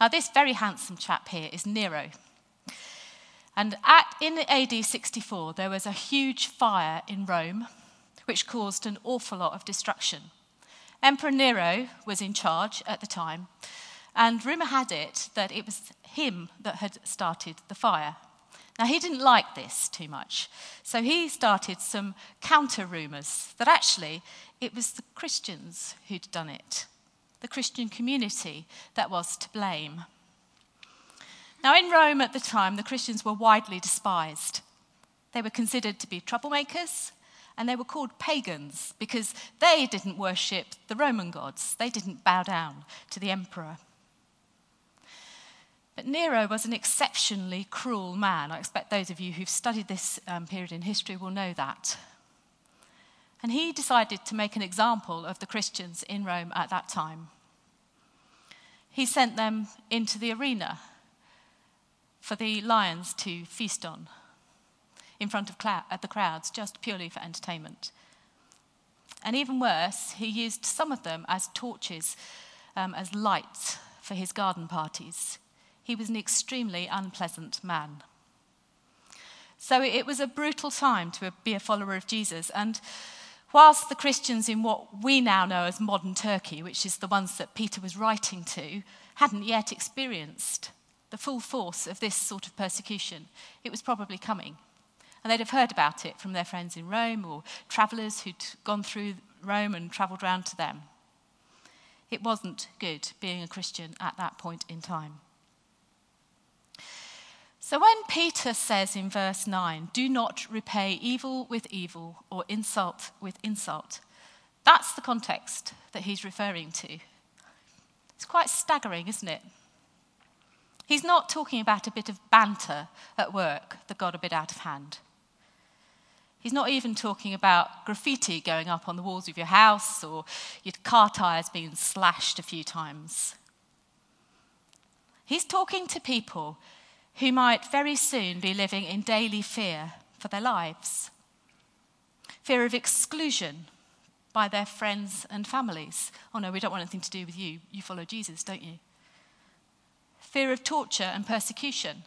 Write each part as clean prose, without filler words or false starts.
Now, this very handsome chap here is Nero. And in AD 64, there was a huge fire in Rome, which caused an awful lot of destruction. Emperor Nero was in charge at the time, and rumour had it that it was him that had started the fire. Now, he didn't like this too much, so he started some counter-rumours that actually it was the Christians who'd done it, the Christian community that was to blame. Now, in Rome at the time, the Christians were widely despised. They were considered to be troublemakers, and they were called pagans because they didn't worship the Roman gods. They didn't bow down to the emperor. But Nero was an exceptionally cruel man. I expect those of you who've studied this period in history will know that. And he decided to make an example of the Christians in Rome at that time. He sent them into the arena for the lions to feast on, in front of the crowds, just purely for entertainment. And even worse, he used some of them as torches, as lights for his garden parties. He was an extremely unpleasant man. So it was a brutal time to be a follower of Jesus. And whilst the Christians in what we now know as modern Turkey, which is the ones that Peter was writing to, hadn't yet experienced the full force of this sort of persecution, it was probably coming. And they'd have heard about it from their friends in Rome or travellers who'd gone through Rome and travelled round to them. It wasn't good being a Christian at that point in time. So when Peter says in verse 9, do not repay evil with evil or insult with insult, that's the context that he's referring to. It's quite staggering, isn't it? He's not talking about a bit of banter at work that got a bit out of hand. He's not even talking about graffiti going up on the walls of your house or your car tyres being slashed a few times. He's talking to people who might very soon be living in daily fear for their lives, fear of exclusion by their friends and families. Oh no, we don't want anything to do with you. You follow Jesus, don't you? Fear of torture and persecution.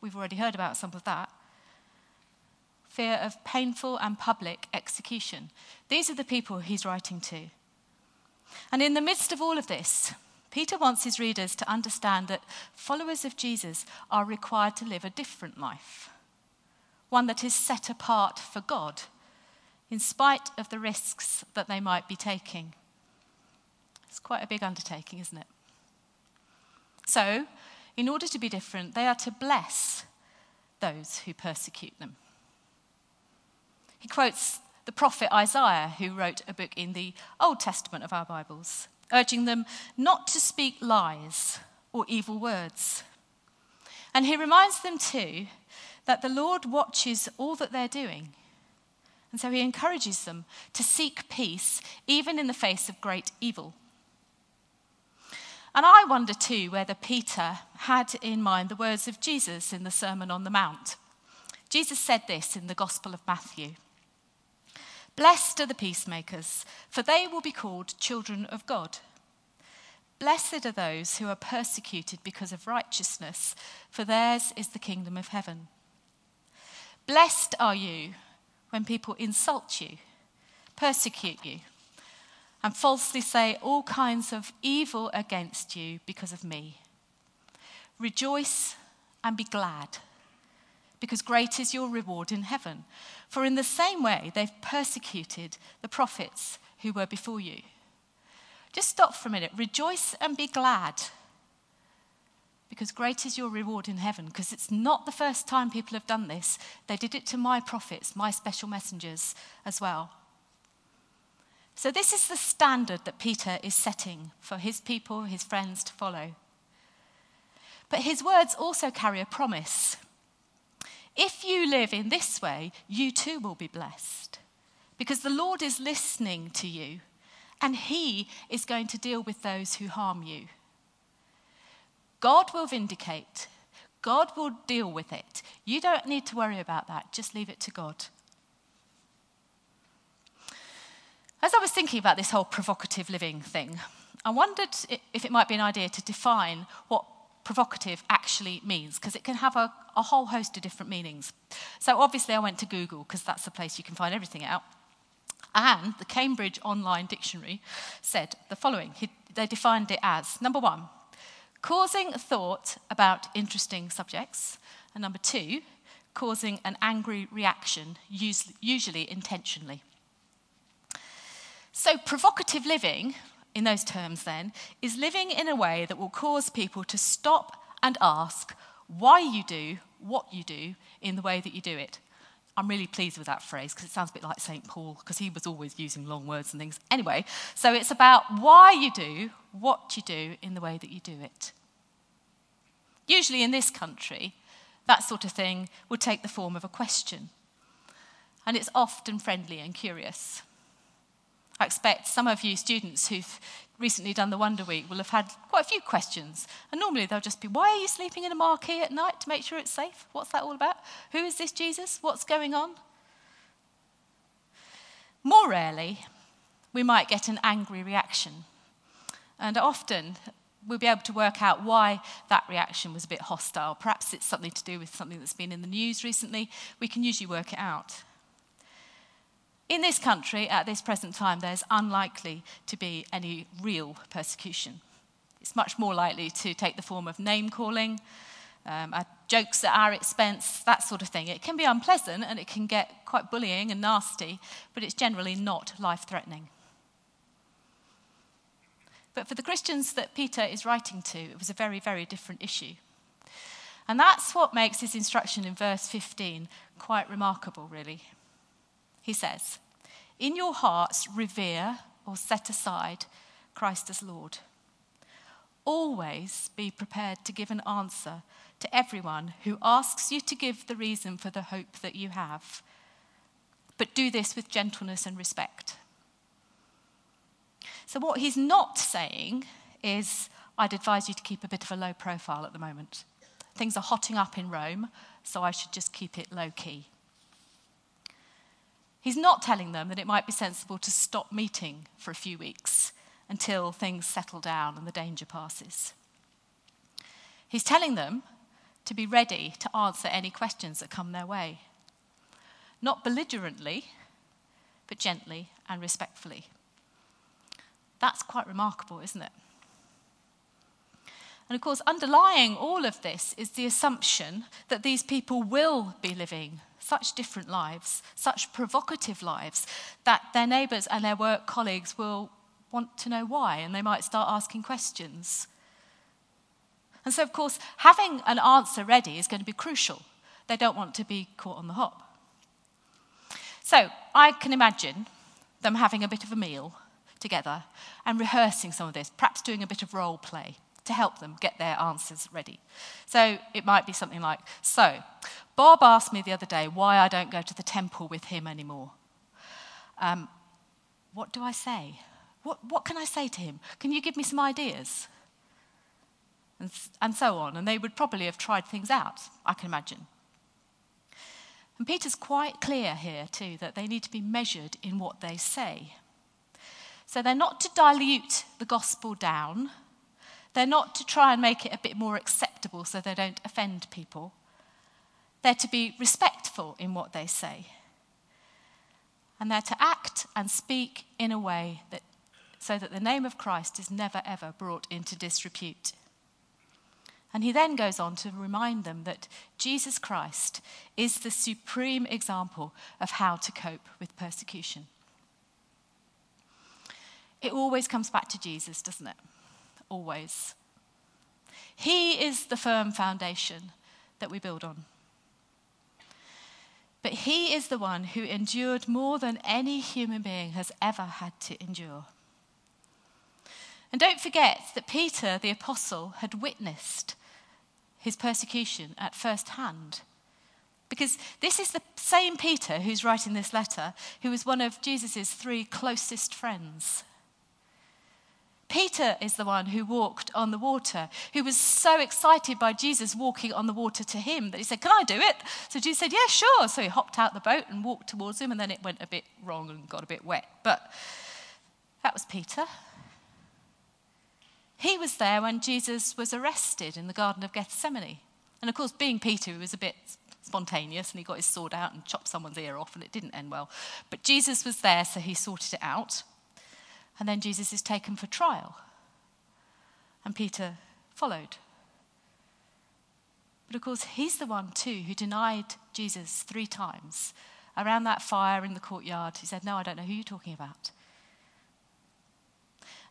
We've already heard about some of that. Fear of painful and public execution. These are the people he's writing to. And in the midst of all of this, Peter wants his readers to understand that followers of Jesus are required to live a different life, one that is set apart for God, in spite of the risks that they might be taking. It's quite a big undertaking, isn't it? So, in order to be different, they are to bless those who persecute them. He quotes the prophet Isaiah, who wrote a book in the Old Testament of our Bibles, urging them not to speak lies or evil words. And he reminds them too that the Lord watches all that they're doing. And so he encourages them to seek peace even in the face of great evil. And I wonder too whether Peter had in mind the words of Jesus in the Sermon on the Mount. Jesus said this in the Gospel of Matthew. Blessed are the peacemakers, for they will be called children of God. Blessed are those who are persecuted because of righteousness, for theirs is the kingdom of heaven. Blessed are you when people insult you, persecute you, and falsely say all kinds of evil against you because of me. Rejoice and be glad, because great is your reward in heaven. For in the same way, they've persecuted the prophets who were before you. Just stop for a minute. Rejoice and be glad, because great is your reward in heaven. Because it's not the first time people have done this. They did it to my prophets, my special messengers as well. So this is the standard that Peter is setting for his people, his friends to follow. But his words also carry a promise. If you live in this way, you too will be blessed, because the Lord is listening to you, and he is going to deal with those who harm you. God will vindicate. God will deal with it. You don't need to worry about that. Just leave it to God. As I was thinking about this whole provocative living thing, I wondered if it might be an idea to define what provocative actually means, because it can have a whole host of different meanings. So obviously I went to Google, because that's the place you can find everything out. And the Cambridge Online Dictionary said the following. They defined it as, number one, causing a thought about interesting subjects. And number two, causing an angry reaction, usually intentionally. So provocative living, in those terms then, is living in a way that will cause people to stop and ask why you do what you do in the way that you do it. I'm really pleased with that phrase because it sounds a bit like St. Paul, because he was always using long words and things. Anyway, so it's about why you do what you do in the way that you do it. Usually in this country, that sort of thing would take the form of a question. And it's often friendly and curious. I expect some of you students who've recently done the Wonder Week will have had quite a few questions. And normally they'll just be, why are you sleeping in a marquee at night to make sure it's safe? What's that all about? Who is this Jesus? What's going on? More rarely, we might get an angry reaction. And often, we'll be able to work out why that reaction was a bit hostile. Perhaps it's something to do with something that's been in the news recently. We can usually work it out. In this country, at this present time, there's unlikely to be any real persecution. It's much more likely to take the form of name-calling, jokes at our expense, that sort of thing. It can be unpleasant and it can get quite bullying and nasty, but it's generally not life-threatening. But for the Christians that Peter is writing to, it was a very, very different issue. And that's what makes his instruction in verse 15 quite remarkable, really. He says, in your hearts revere or set aside Christ as Lord. Always be prepared to give an answer to everyone who asks you to give the reason for the hope that you have. But do this with gentleness and respect. So what he's not saying is, I'd advise you to keep a bit of a low profile at the moment. Things are hotting up in Rome, so I should just keep it low key. He's not telling them that it might be sensible to stop meeting for a few weeks until things settle down and the danger passes. He's telling them to be ready to answer any questions that come their way. Not belligerently, but gently and respectfully. That's quite remarkable, isn't it? And of course, underlying all of this is the assumption that these people will be living such different lives, such provocative lives, that their neighbours and their work colleagues will want to know why, and they might start asking questions. And so, of course, having an answer ready is going to be crucial. They don't want to be caught on the hop. So I can imagine them having a bit of a meal together and rehearsing some of this, perhaps doing a bit of role play to help them get their answers ready. So it might be something like, so Bob asked me the other day why I don't go to the temple with him anymore. What do I say? What can I say to him? Can you give me some ideas? And so on. And they would probably have tried things out, I can imagine. And Peter's quite clear here too that they need to be measured in what they say. So they're not to dilute the gospel down. They're not to try and make it a bit more acceptable so they don't offend people. They're to be respectful in what they say. And they're to act and speak in a way that, so that the name of Christ is never ever brought into disrepute. And he then goes on to remind them that Jesus Christ is the supreme example of how to cope with persecution. It always comes back to Jesus, doesn't it? Always. He is the firm foundation that we build on. But he is the one who endured more than any human being has ever had to endure. And don't forget that Peter, the apostle, had witnessed his persecution at first hand. Because this is the same Peter who's writing this letter, who was one of Jesus' three closest friends. Peter is the one who walked on the water, who was so excited by Jesus walking on the water to him that he said, can I do it? So Jesus said, yeah, sure. So he hopped out the boat and walked towards him, and then it went a bit wrong and got a bit wet. But that was Peter. He was there when Jesus was arrested in the Garden of Gethsemane. And of course, being Peter, he was a bit spontaneous and he got his sword out and chopped someone's ear off and it didn't end well. But Jesus was there, so he sorted it out. And then Jesus is taken for trial. And Peter followed. But of course, he's the one too who denied Jesus 3 times around that fire in the courtyard. He said, no, I don't know who you're talking about.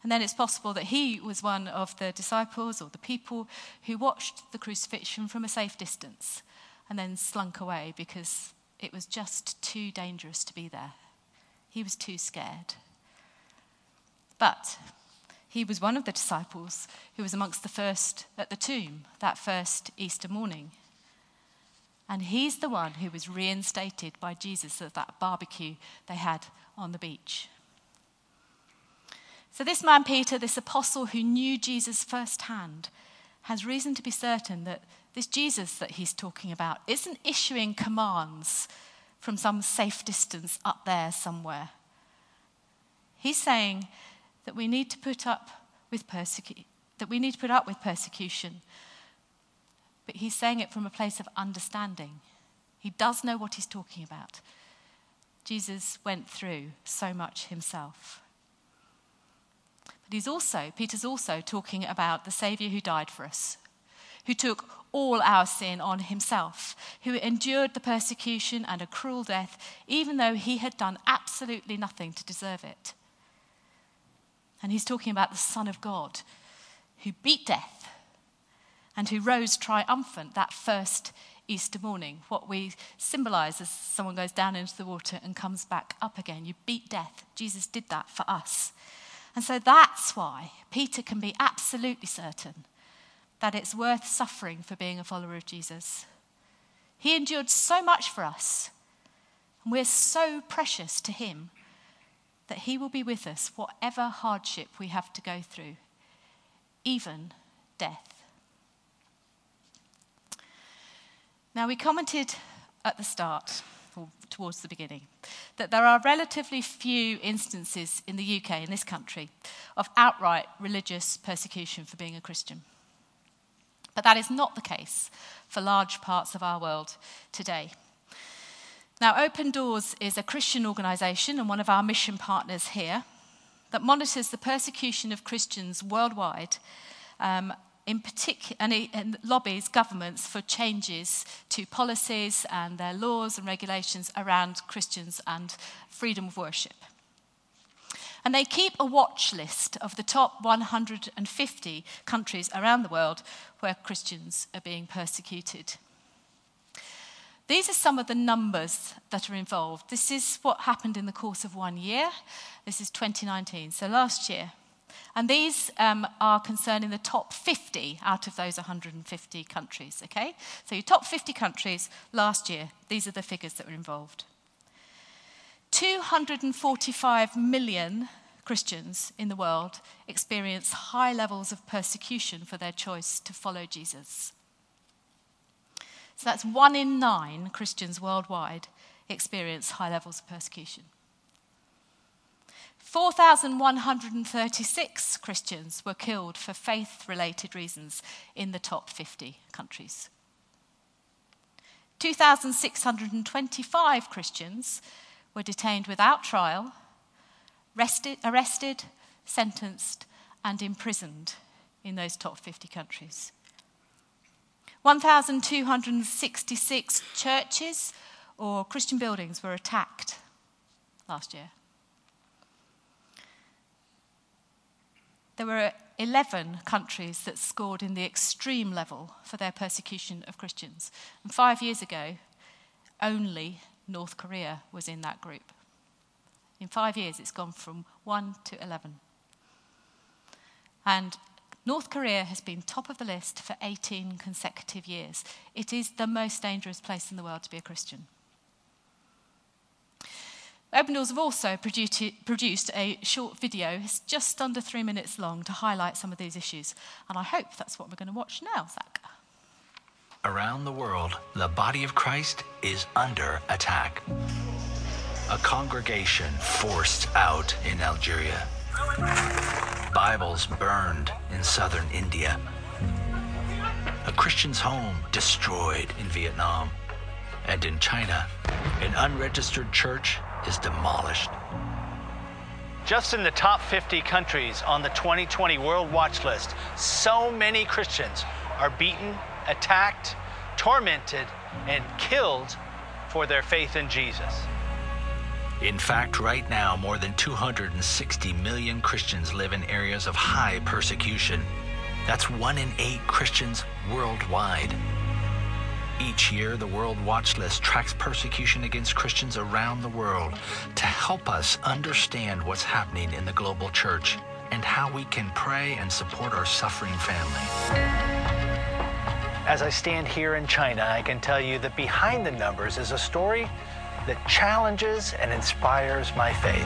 And then it's possible that he was one of the disciples or the people who watched the crucifixion from a safe distance and then slunk away because it was just too dangerous to be there. He was too scared. But he was one of the disciples who was amongst the first at the tomb that first Easter morning. And he's the one who was reinstated by Jesus at that barbecue they had on the beach. So this man Peter, this apostle who knew Jesus firsthand, has reason to be certain that this Jesus that he's talking about isn't issuing commands from some safe distance up there somewhere. He's saying that we need to put up with persecution. But he's saying it from a place of understanding. He does know what he's talking about. Jesus went through so much himself. But Peter's also talking about the Saviour who died for us, who took all our sin on himself, who endured the persecution and a cruel death, even though he had done absolutely nothing to deserve it. And he's talking about the Son of God, who beat death and who rose triumphant that first Easter morning, what we symbolise as someone goes down into the water and comes back up again. You beat death. Jesus did that for us. And so that's why Peter can be absolutely certain that it's worth suffering for being a follower of Jesus. He endured so much for us, and we're so precious to him that he will be with us whatever hardship we have to go through, even death. Now, we commented at the start, or towards the beginning, that there are relatively few instances in the UK, in this country, of outright religious persecution for being a Christian. But that is not the case for large parts of our world today. Now, Open Doors is a Christian organisation and one of our mission partners here that monitors the persecution of Christians worldwide, and lobbies governments for changes to policies and their laws and regulations around Christians and freedom of worship. And they keep a watch list of the top 150 countries around the world where Christians are being persecuted. These are some of the numbers that are involved. This is what happened in the course of 1 year. This is 2019, so last year. And these are concerning the top 50 out of those 150 countries, okay? So your top 50 countries last year, these are the figures that were involved. 245 million Christians in the world experience high levels of persecution for their choice to follow Jesus. So that's 1 in 9 Christians worldwide experience high levels of persecution. 4,136 Christians were killed for faith-related reasons in the top 50 countries. 2,625 Christians were detained without trial, arrested, sentenced, and imprisoned in those top 50 countries. 1,266 churches or Christian buildings were attacked last year. There were 11 countries that scored in the extreme level for their persecution of Christians. And 5 years ago, only North Korea was in that group. In 5 years, it's gone from 1 to 11. And North Korea has been top of the list for 18 consecutive years. It is the most dangerous place in the world to be a Christian. Open Doors have also produced a short video. It's just under 3 minutes long to highlight some of these issues. And I hope that's what we're going to watch now, Zach. Around the world, the body of Christ is under attack. A congregation forced out in Algeria. Bibles burned in southern India, a Christian's home destroyed in Vietnam, and in China, an unregistered church is demolished. Just in the top 50 countries on the 2020 World Watch List, so many Christians are beaten, attacked, tormented, and killed for their faith in Jesus. In fact, right now, more than 260 million Christians live in areas of high persecution. That's 1 in 8 Christians worldwide. Each year, the World Watch List tracks persecution against Christians around the world to help us understand what's happening in the global church and how we can pray and support our suffering family. As I stand here in China, I can tell you that behind the numbers is a story that challenges and inspires my faith.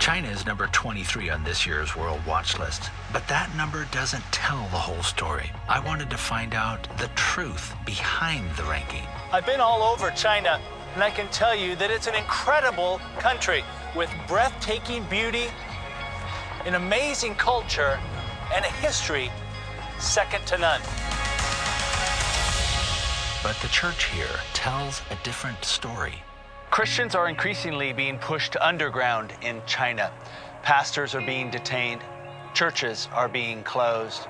China is number 23 on this year's World Watch List, but that number doesn't tell the whole story. I wanted to find out the truth behind the ranking. I've been all over China, and I can tell you that it's an incredible country with breathtaking beauty, an amazing culture, and a history second to none. But the church here tells a different story. Christians are increasingly being pushed underground in China. Pastors are being detained, churches are being closed,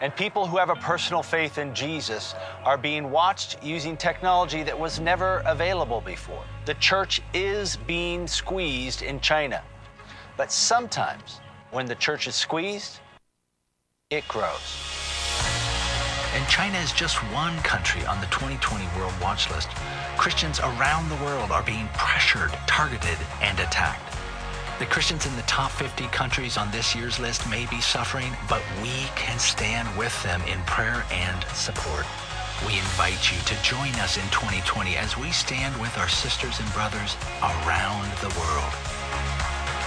and people who have a personal faith in Jesus are being watched using technology that was never available before. The church is being squeezed in China. But sometimes when the church is squeezed, it grows. And China is just one country on the 2020 World Watch List. Christians around the world are being pressured, targeted, and attacked. The Christians in the top 50 countries on this year's list may be suffering, but we can stand with them in prayer and support. We invite you to join us in 2020 as we stand with our sisters and brothers around the world.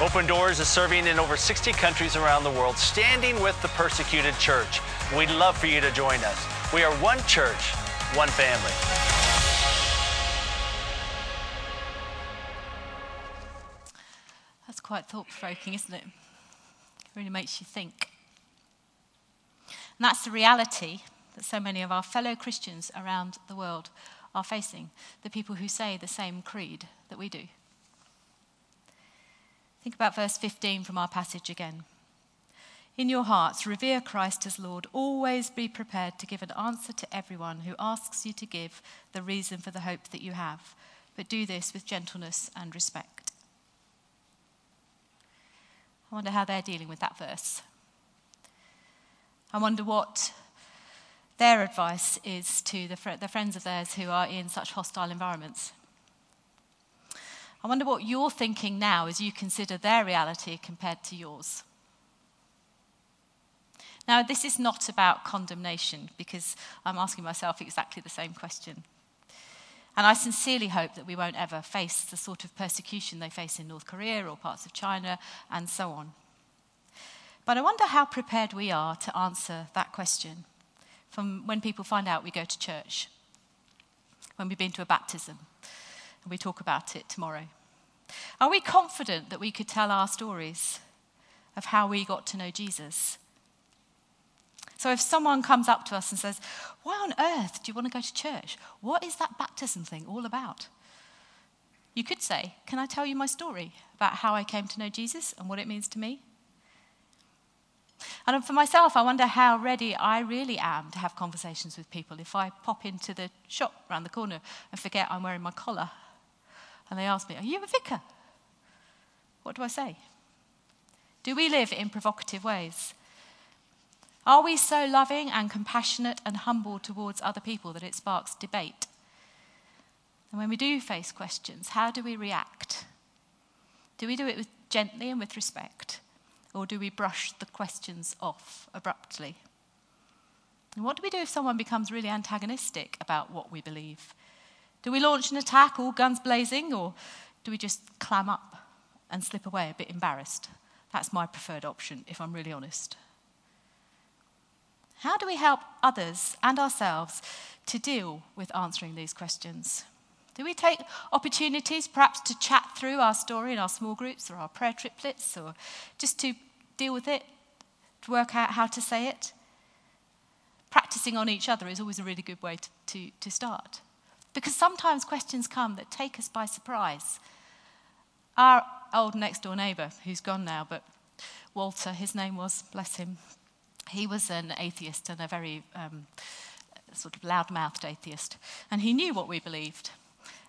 Open Doors is serving in over 60 countries around the world, standing with the persecuted church. We'd love for you to join us. We are one church, one family. That's quite thought-provoking, isn't it? It really makes you think. And that's the reality that so many of our fellow Christians around the world are facing, the people who say the same creed that we do. Think about verse 15 from our passage again. In your hearts, revere Christ as Lord. Always be prepared to give an answer to everyone who asks you to give the reason for the hope that you have, but do this with gentleness and respect. I wonder how they're dealing with that verse. I wonder what their advice is to the friends of theirs who are in such hostile environments. I wonder what you're thinking now as you consider their reality compared to yours. Now, this is not about condemnation, because I'm asking myself exactly the same question. And I sincerely hope that we won't ever face the sort of persecution they face in North Korea or parts of China and so on. But I wonder how prepared we are to answer that question from when people find out we go to church, when we've been to a baptism, and we talk about it tomorrow. Are we confident that we could tell our stories of how we got to know Jesus? So if someone comes up to us and says, why on earth do you want to go to church? What is that baptism thing all about? You could say, can I tell you my story about how I came to know Jesus and what it means to me? And for myself, I wonder how ready I really am to have conversations with people if I pop into the shop around the corner and forget I'm wearing my collar. And they ask me, are you a vicar? What do I say? Do we live in provocative ways? Are we so loving and compassionate and humble towards other people that it sparks debate? And when we do face questions, how do we react? Do we do it gently and with respect? Or do we brush the questions off abruptly? And what do we do if someone becomes really antagonistic about what we believe? Do we launch an attack, all guns blazing, or do we just clam up and slip away a bit embarrassed? That's my preferred option, if I'm really honest. How do we help others and ourselves to deal with answering these questions? Do we take opportunities perhaps to chat through our story in our small groups or our prayer triplets, or just to deal with it, to work out how to say it? Practicing on each other is always a really good way to start. Because sometimes questions come that take us by surprise. Our old next-door neighbour, who's gone now, but Walter, his name was, bless him, he was an atheist and a very sort of loud-mouthed atheist. And he knew what we believed.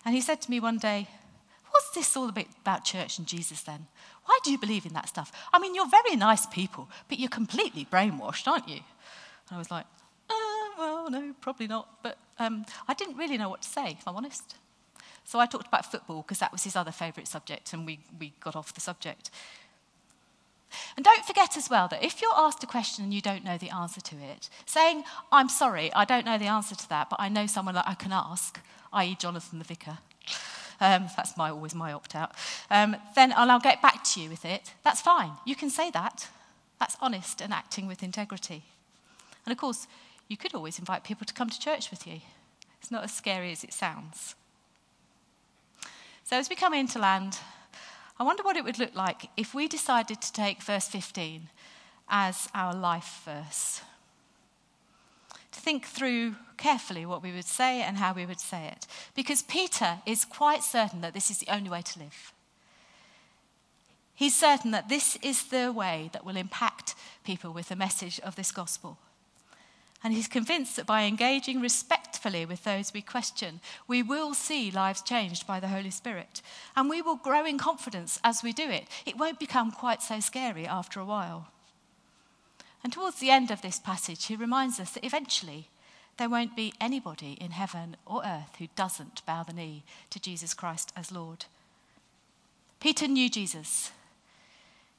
And he said to me one day, "What's this all about church and Jesus then? Why do you believe in that stuff? I mean, you're very nice people, but you're completely brainwashed, aren't you?" And I was like, well, no, probably not. But I didn't really know what to say, if I'm honest. So I talked about football, because that was his other favourite subject, and we got off the subject. And don't forget as well that if you're asked a question and you don't know the answer to it, saying, "I'm sorry, I don't know the answer to that, but I know someone that I can ask," i.e. Jonathan the vicar, that's always my opt-out, then I'll get back to you with it. That's fine. You can say that. That's honest and acting with integrity. And of course, you could always invite people to come to church with you. It's not as scary as it sounds. So as we come into land, I wonder what it would look like if we decided to take verse 15 as our life verse. To think through carefully what we would say and how we would say it. Because Peter is quite certain that this is the only way to live. He's certain that this is the way that will impact people with the message of this gospel. And he's convinced that by engaging respectfully with those we question, we will see lives changed by the Holy Spirit. And we will grow in confidence as we do it. It won't become quite so scary after a while. And towards the end of this passage, he reminds us that eventually there won't be anybody in heaven or earth who doesn't bow the knee to Jesus Christ as Lord. Peter knew Jesus.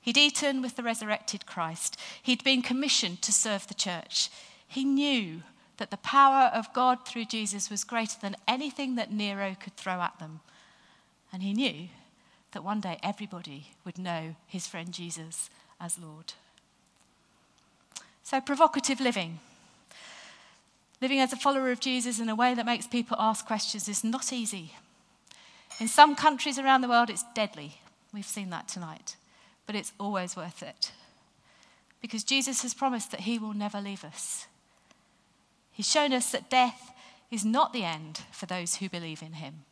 He'd eaten with the resurrected Christ. He'd been commissioned to serve the church. He knew that the power of God through Jesus was greater than anything that Nero could throw at them. And he knew that one day everybody would know his friend Jesus as Lord. So provocative living. Living as a follower of Jesus in a way that makes people ask questions is not easy. In some countries around the world, it's deadly. We've seen that tonight. But it's always worth it. Because Jesus has promised that he will never leave us. He's shown us that death is not the end for those who believe in him.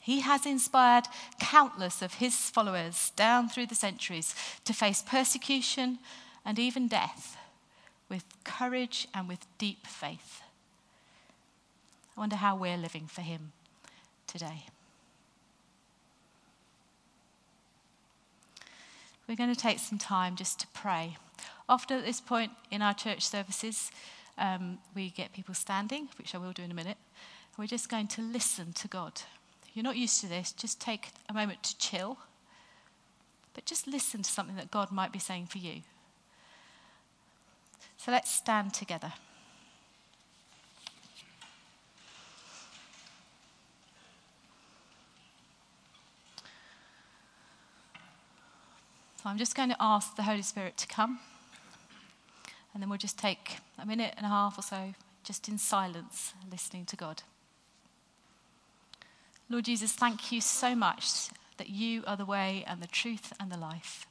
He has inspired countless of his followers down through the centuries to face persecution and even death with courage and with deep faith. I wonder how we're living for him today. We're going to take some time just to pray. Often at this point in our church services, we get people standing, which I will do in a minute. We're just going to listen to God. If you're not used to this, just take a moment to chill. But just listen to something that God might be saying for you. So let's stand together. So I'm just going to ask the Holy Spirit to come, and then we'll just take a minute and a half or so just in silence, listening to God. Lord Jesus, thank you so much that you are the way and the truth and the life.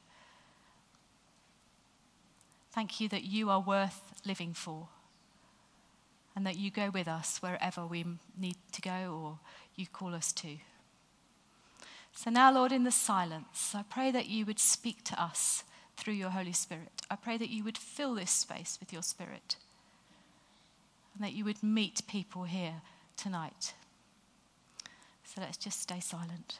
Thank you that you are worth living for, and that you go with us wherever we need to go or you call us to. So now, Lord, in the silence, I pray that you would speak to us through your Holy Spirit. I pray that you would fill this space with your Spirit, and that you would meet people here tonight. So let's just stay silent.